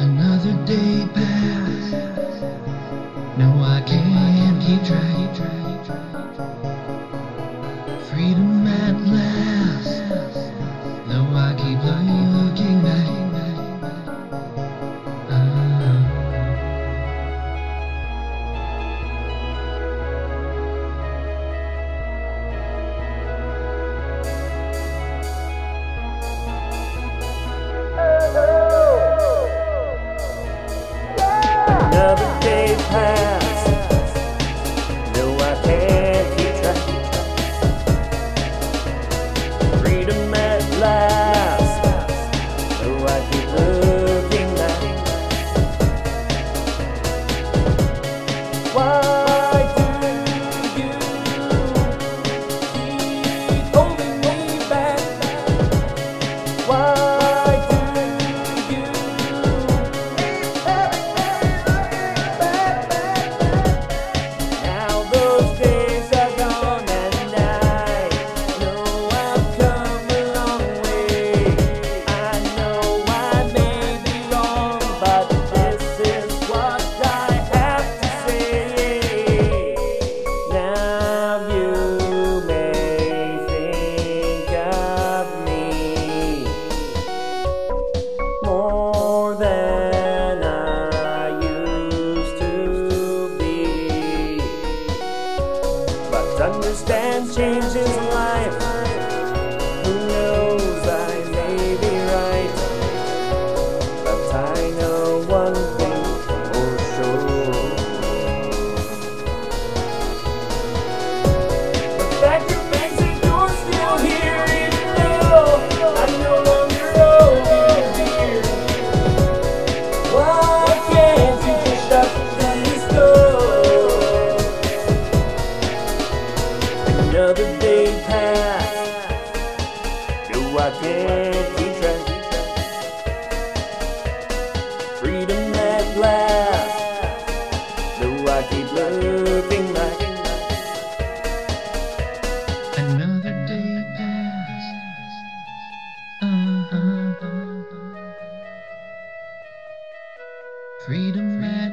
Another day passed. No, I can't keep track. Freedom at last. Though I keep looking back. Another day passed. No, I can't keep track. Freedom at last. No, I keep looking back. Why do you keep holding me back? Why? Understands change in life. Who knows, I may be right, but I know one thing for sure. The fact remains that you're still here, even though I'm no longer over here. Why can't you just stop this door? Another day passed. No, I can't keep track. Freedom at last. No, I keep looking back. Another day passed. Freedom at last.